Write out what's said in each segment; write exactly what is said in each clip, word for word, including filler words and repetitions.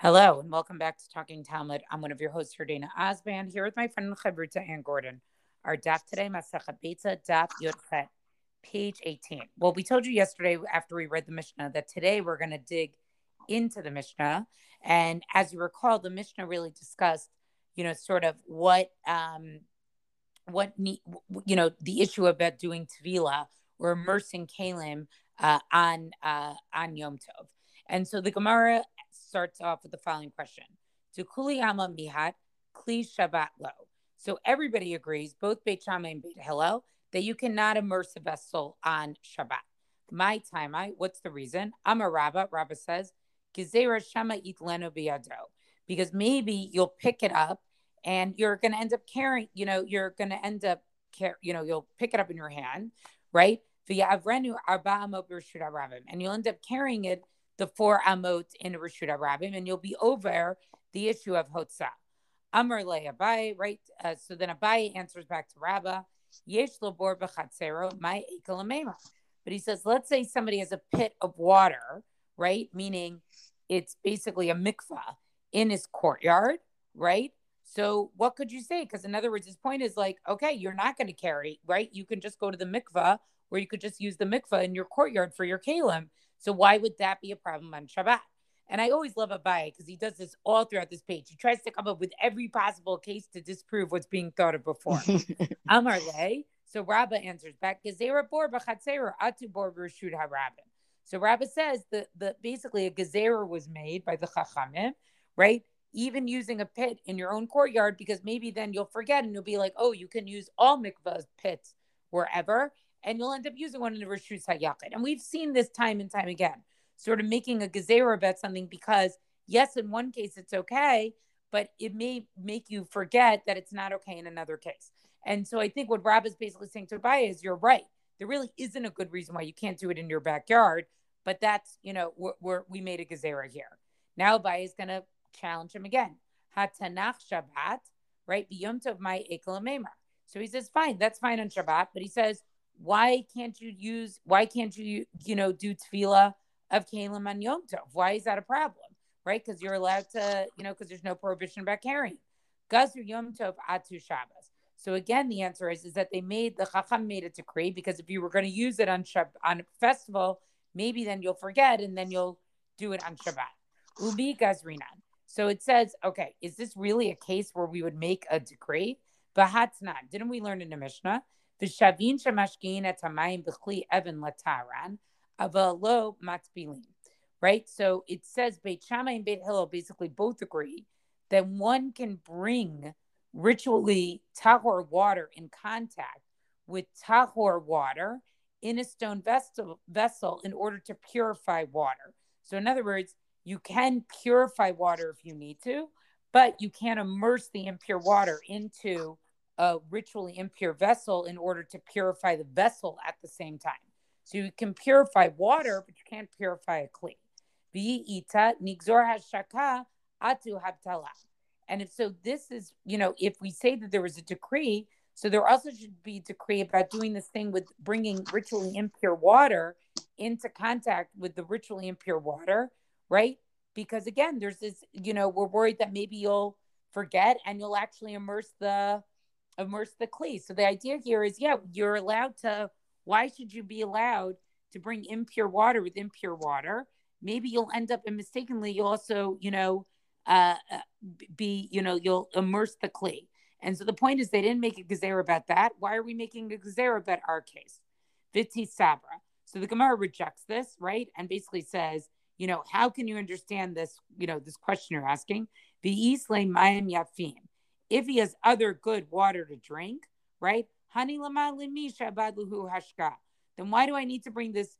Hello and welcome back to Talking Talmud. I'm one of your hosts, Hardena Osband, here with my friend Chabruta Ann Gordon. Our daf today, Masechet Beitzah, daf Yudchet, page eighteen. Well, we told you yesterday after we read the Mishnah that today we're going to dig into the Mishnah. And as you recall, the Mishnah really discussed, you know, sort of what, um, what you know, the issue about doing tevilah or immersing kalim uh, on uh, on Yom Tov. And so the Gemara starts off with the following question. Do kuli ama mihat kli Shabbat lo? So everybody agrees, both Beit Shammai and Beit Hillel, that you cannot immerse a vessel on Shabbat. My time, I, what's the reason? I'm a Rabbah. Rabbah says, gazera shama it leno biyado. Because maybe you'll pick it up and you're going to end up carrying, you know, you're going to end up, car- you know, you'll pick it up in your hand, right? And you'll end up carrying it the four Amot in Rashida Rabbim, and you'll be over the issue of Hotza. Amr le Abaye, right? Uh, so then Abaye answers back to Rabbah, Yesh lobor b'chatzero, my ekalamema. But he says, let's say somebody has a pit of water, right? Meaning it's basically a mikvah in his courtyard, right? So what could you say? Because in other words, his point is like, okay, you're not going to carry, right? You can just go to the mikvah, or you could just use the mikvah in your courtyard for your kalim. So why would that be a problem on Shabbat? And I always love Abaye because he does this all throughout this page. He tries to come up with every possible case to disprove what's being thought of before. Amar le, so Rabbah answers back, gazera bor b'chatzera atu bor b'reshut harabbim. So Rabbah says that the basically a gazera was made by the Chachamim, right? Even using a pit in your own courtyard, because maybe then you'll forget and you'll be like, oh, you can use all mikvah's pits wherever. And you'll end up using one in the Reshut HaYachid. And we've seen this time and time again, sort of making a gazera about something because, yes, in one case it's okay, but it may make you forget that it's not okay in another case. And so I think what Rob is basically saying to Abaye is, you're right. There really isn't a good reason why you can't do it in your backyard, but that's, you know, we're, we're, we made a gazera here. Now Abaye is going to challenge him again. Ha-tanach Shabbat, right? B'yom tov mai ekal amemar. So he says, fine, that's fine on Shabbat, but he says, Why can't you use, why can't you, you know, do tefillah of kalim on Yom Tov? Why is that a problem, right? Because you're allowed to, you know, because there's no prohibition about carrying. Gazru Yom Tov atu Shabbos. So again, the answer is, is that they made, the Chacham made a decree because if you were going to use it on Shab, on a festival, maybe then you'll forget and then you'll do it on Shabbat. Ubi gazrinan. So it says, okay, is this really a case where we would make a decree? Bahatnan. Didn't we learn in the Mishnah? Right? So it says Beit Shammai and Beit Hillel basically both agree that one can bring ritually tahor water in contact with tahor water in a stone vessel, vessel in order to purify water. So in other words, you can purify water if you need to, but you can't immerse the impure water into a ritually impure vessel in order to purify the vessel at the same time. So you can purify water, but you can't purify a kli. And if so, this is, you know, if we say that there was a decree, so there also should be a decree about doing this thing with bringing ritually impure water into contact with the ritually impure water, right? Because again, there's this, you know, we're worried that maybe you'll forget and you'll actually immerse the immerse the kli. So the idea here is, yeah, you're allowed to, why should you be allowed to bring impure water with impure water? Maybe you'll end up, and mistakenly, you'll also, you know, uh, be, you know, you'll immerse the kli. And so the point is, they didn't make a gazera about that. Why are we making a gazera about our case? Viti sabra. So the Gemara rejects this, right? And basically says, you know, how can you understand this, you know, this question you're asking? V'yislei mayim yafim. If he has other good water to drink, right? Hani lama limi shabad luhu hashka. Then why do I need to bring this,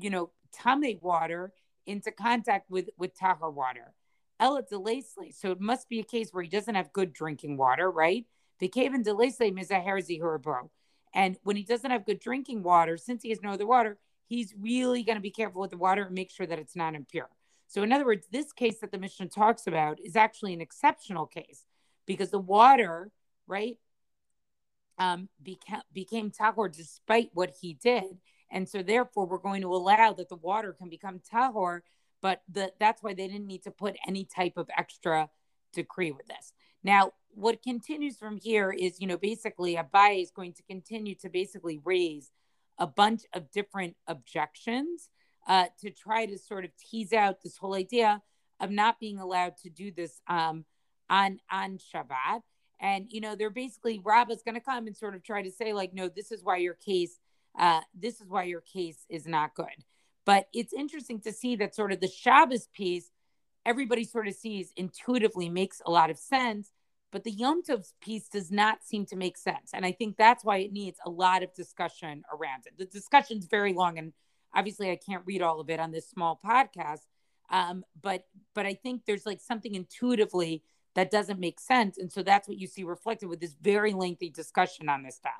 you know, tame water into contact with, with tahor water? Ela delesle. So it must be a case where he doesn't have good drinking water, right? The kaven delesle mizahar zihurbo. And when he doesn't have good drinking water, since he has no other water, he's really going to be careful with the water and make sure that it's not impure. So in other words, this case that the Mishnah talks about is actually an exceptional case, because the water, right, um, beca- became tahor despite what he did. And so therefore, we're going to allow that the water can become tahor But the, that's why they didn't need to put any type of extra decree with this. Now, what continues from here is, you know, basically Abaye is going to continue to basically raise a bunch of different objections uh, to try to sort of tease out this whole idea of not being allowed to do this um, on, on Shabbat. And, you know, they're basically, Rabbah's going to come and sort of try to say, like, no, this is why your case, uh, this is why your case is not good. But it's interesting to see that sort of the Shabbos piece, everybody sort of sees intuitively makes a lot of sense, but the Yom Tov piece does not seem to make sense. And I think that's why it needs a lot of discussion around it. The discussion's very long, and obviously I can't read all of it on this small podcast. Um, but but I think there's like something intuitively that doesn't make sense. And so that's what you see reflected with this very lengthy discussion on this stuff.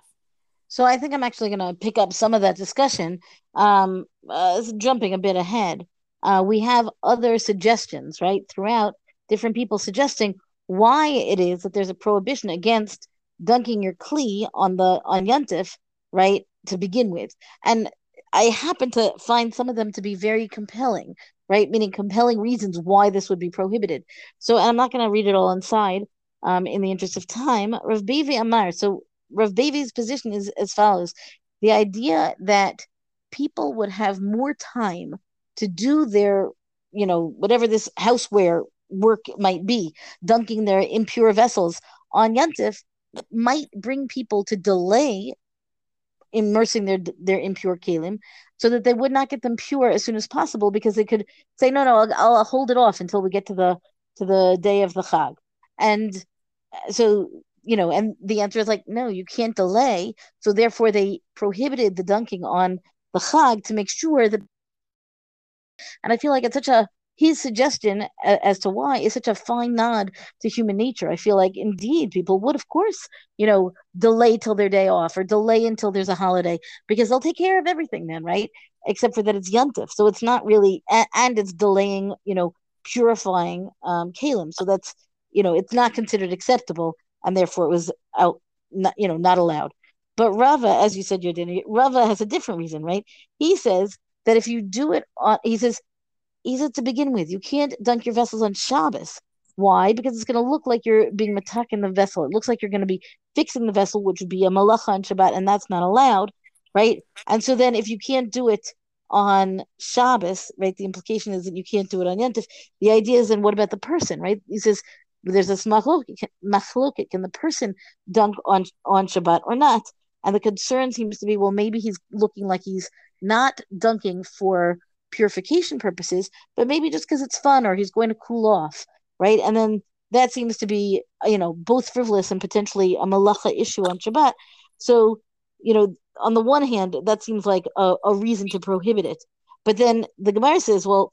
So I think I'm actually going to pick up some of that discussion. Um, uh, jumping a bit ahead, uh, we have other suggestions, right, throughout, different people suggesting why it is that there's a prohibition against dunking your kli on the on Yantif, right, to begin with. And I happen to find some of them to be very compelling, right, meaning compelling reasons why this would be prohibited. So I'm not going to read it all inside um, in the interest of time. Rav Bevi Amar, so Rav Bevi's position is as follows. The idea that people would have more time to do their, you know, whatever this houseware work might be, dunking their impure vessels on Yantif, might bring people to delay immersing their their impure kelim, so that they would not get them pure as soon as possible, because they could say, no, no, I'll, I'll hold it off until we get to the to the day of the Chag. And so, you know, and the answer is like, no, you can't delay. So therefore they prohibited the dunking on the Chag to make sure that, and I feel like it's such a, his suggestion as to why is such a fine nod to human nature. I feel like indeed people would, of course, you know, delay till their day off or delay until there's a holiday, because they'll take care of everything then, right? Except for that it's Yantif. So it's not really, and it's delaying, you know, purifying um, Kalim. So that's, you know, it's not considered acceptable, and therefore it was out, not, you know, not allowed. But Rava, as you said, Yodin, Rava has a different reason, right? He says that if you do it on, he says, He said to begin with, you can't dunk your vessels on Shabbos. Why? Because it's going to look like you're being matak in the vessel. It looks like you're going to be fixing the vessel, which would be a malacha on Shabbat, and that's not allowed, right? And so then if you can't do it on Shabbos, right, the implication is that you can't do it on Yantif. The idea is then what about the person, right? He says, there's this machloket. Can the person dunk on, on Shabbat or not? And the concern seems to be, well, maybe he's looking like he's not dunking for purification purposes, but maybe just because it's fun or he's going to cool off, right? And then that seems to be, you know, both frivolous and potentially a malacha issue on Shabbat. So, you know, on the one hand, that seems like a, a reason to prohibit it. But then the Gemara says, well,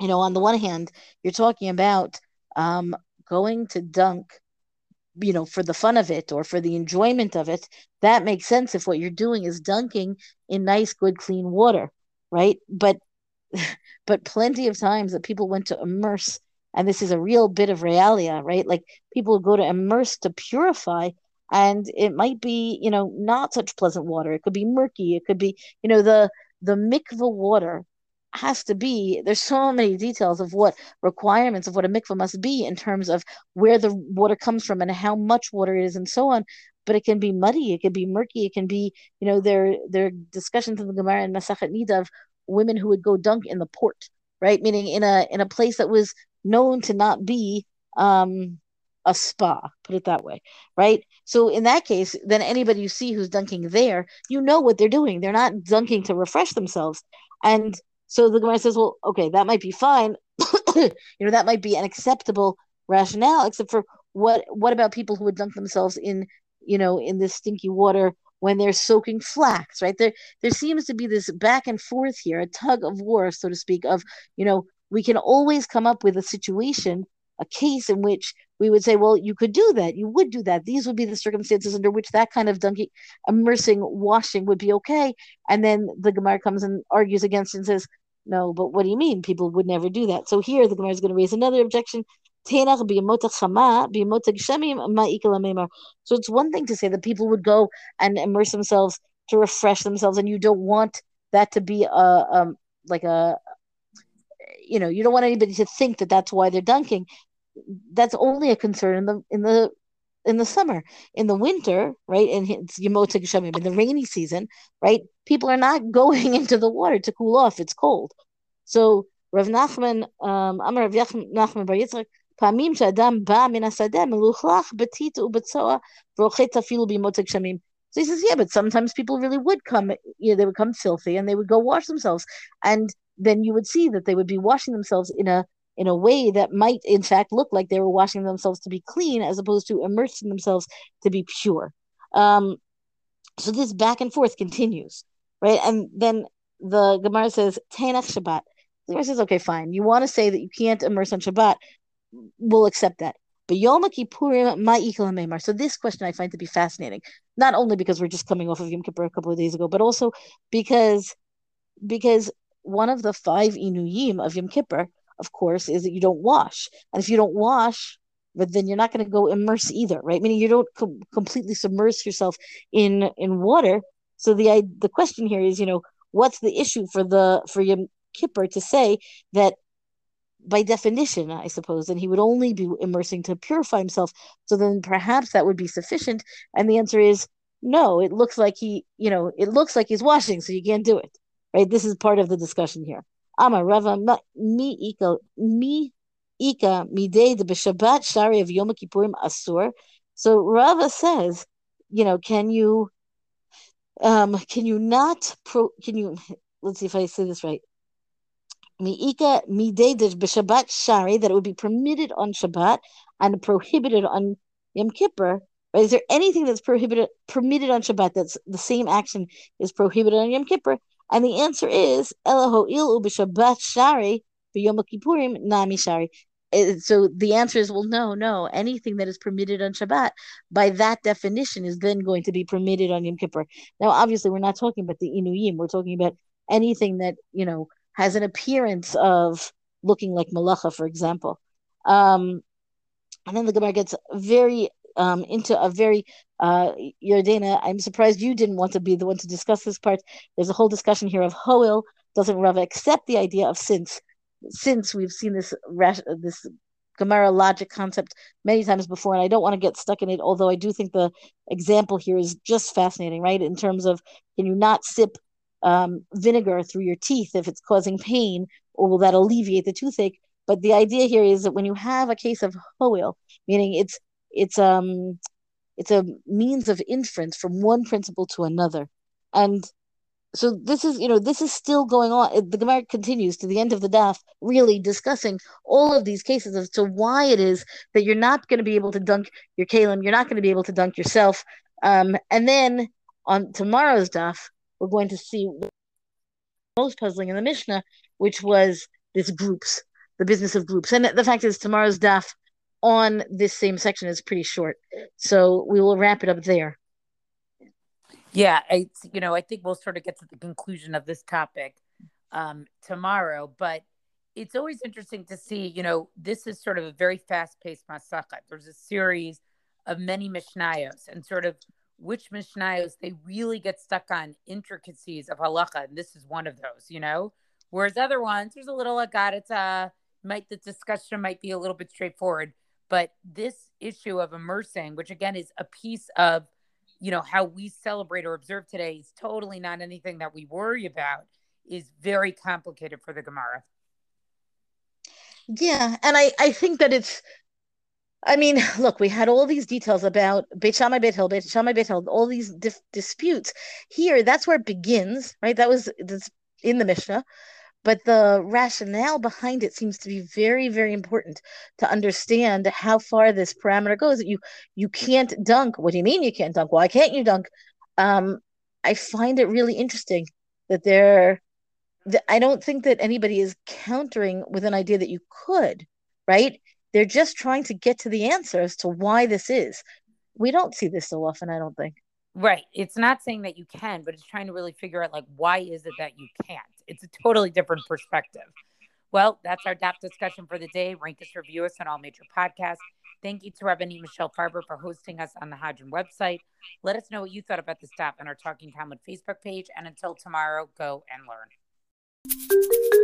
you know, on the one hand, you're talking about um, going to dunk, you know, for the fun of it or for the enjoyment of it. That makes sense if what you're doing is dunking in nice, good, clean water, right? But but plenty of times that people went to immerse, and this is a real bit of realia, right? Like people go to immerse to purify, and it might be, you know, not such pleasant water. It could be murky. It could be, you know, the, the mikvah water has to be, there's so many details of what requirements of what a mikvah must be in terms of where the water comes from and how much water it is and so on. But it can be muddy, it can be murky, it can be, you know, there, there are discussions in the Gemara and Masachet Nidav, women who would go dunk in the port, right? Meaning in a in a place that was known to not be um, a spa, put it that way, right? So in that case, then anybody you see who's dunking there, you know what they're doing. They're not dunking to refresh themselves. And so the Gemara says, well, okay, that might be fine. You know, that might be an acceptable rationale, except for what what about people who would dunk themselves in, you know, in this stinky water when they're soaking flax, right? There there seems to be this back and forth here, a tug of war, so to speak, of, you know, we can always come up with a situation, a case in which we would say, well, you could do that, you would do that. These would be the circumstances under which that kind of dunking, immersing, washing would be okay. And then the Gemara comes and argues against and says, no, but what do you mean? People would never do that. So here the Gemara is going to raise another objection. So it's one thing to say that people would go and immerse themselves to refresh themselves, and you don't want that to be a um, like a, you know, you don't want anybody to think that that's why they're dunking. That's only a concern in the in the in the summer. In the winter, right? And it's yemot hageshamim, in the rainy season, right? People are not going into the water to cool off. It's cold. So Rav Nachman, um, Amar Rav Nachman Bar Yitzchak, Pamim she'adam ba min hasadeh meluchlach betit u'betzoa v'rochet afilu b'yemot hageshamim. So he says, yeah, but sometimes people really would come, you know, they would come filthy and they would go wash themselves. And then you would see that they would be washing themselves in a in a way that might, in fact, look like they were washing themselves to be clean as opposed to immersing themselves to be pure. Um, so this back and forth continues, right? And then the Gemara says, Tainach Shabbat. The Gemara says, okay, fine. You want to say that you can't immerse on Shabbat. We'll accept that. But Yom Kippur, ma ikel hamemar. So this question I find to be fascinating, not only because we're just coming off of Yom Kippur a couple of days ago, but also because because one of the five inuyim of Yom Kippur, of course, is that you don't wash. And if you don't wash, but then you're not going to go immerse either, right? Meaning you don't com- completely submerge yourself in in water. So the I, the question here is, you know, what's the issue for the for Yom Kippur to say that? By definition, I suppose, and he would only be immersing to purify himself. So then perhaps that would be sufficient. And the answer is no, it looks like he, you know, it looks like he's washing, so you can't do it, right? This is part of the discussion here. Ama Rava, mi ika, mi ika, midei de b'shabbat shari of Yom Kippurim asur. So Rava says, you know, can you, um, can you not, pro, can you, let's see if I say this right. Mi'ika midei b'Shabbat shari, that it would be permitted on Shabbat and prohibited on Yom Kippur. Right? Is there anything that's prohibited permitted on Shabbat that's the same action is prohibited on Yom Kippur? And the answer is Ela hoil u'b'Shabbat shari b'Yom Kippurim nami shari. So the answer is, well, no, no. Anything that is permitted on Shabbat, by that definition, is then going to be permitted on Yom Kippur. Now, obviously, we're not talking about the inuyim. We're talking about anything that, you know, has an appearance of looking like Malacha, for example. Um, and then the Gemara gets very um, into a very, uh, Yardena, I'm surprised you didn't want to be the one to discuss this part. There's a whole discussion here of hoil. Doesn't Rava accept the idea of since? Since we've seen this this Gemara logic concept many times before, and I don't want to get stuck in it, although I do think the example here is just fascinating, right? In terms of, can you not sip Um, vinegar through your teeth if it's causing pain, or will that alleviate the toothache? But the idea here is that when you have a case of hoil, meaning it's it's um it's a means of inference from one principle to another, and so this is you know this is still going on. The Gemara continues to the end of the daf, really discussing all of these cases as to why it is that you're not going to be able to dunk your kalim, you're not going to be able to dunk yourself, um, and then on tomorrow's daf, we're going to see most puzzling in the Mishnah, which was this groups, the business of groups. And the fact is, tomorrow's daf on this same section is pretty short. So we will wrap it up there. Yeah, I, you know, I think we'll sort of get to the conclusion of this topic um, tomorrow. But it's always interesting to see, you know, this is sort of a very fast-paced Masachet. There's a series of many Mishnayos, and sort of which Mishnayos they really get stuck on intricacies of halacha, and this is one of those, you know. Whereas other ones, there's a little agarita, might the discussion might be a little bit straightforward, but this issue of immersing, which again is a piece of, you know, how we celebrate or observe today, is totally not anything that we worry about, is very complicated for the Gemara. Yeah, and I, I think that it's, I mean, look, we had all these details about Beit Shammai, Beit Hillel, Beit Shammai, Beit Hillel, all these dif- disputes. Here, that's where it begins, right? That was in the Mishnah. But the rationale behind it seems to be very, very important to understand how far this parameter goes. You you can't dunk. What do you mean you can't dunk? Why can't you dunk? Um, I find it really interesting that there, that I don't think that anybody is countering with an idea that you could, right? They're just trying to get to the answer as to why this is. We don't see this so often, I don't think. Right. It's not saying that you can, but it's trying to really figure out, like, why is it that you can't? It's a totally different perspective. Well, that's our D A P discussion for the day. Rank us, review us on all major podcasts. Thank you to Rabbi Michelle Farber for hosting us on the Hadran website. Let us know what you thought about this D A P on our Talking Talmud Facebook page. And until tomorrow, go and learn.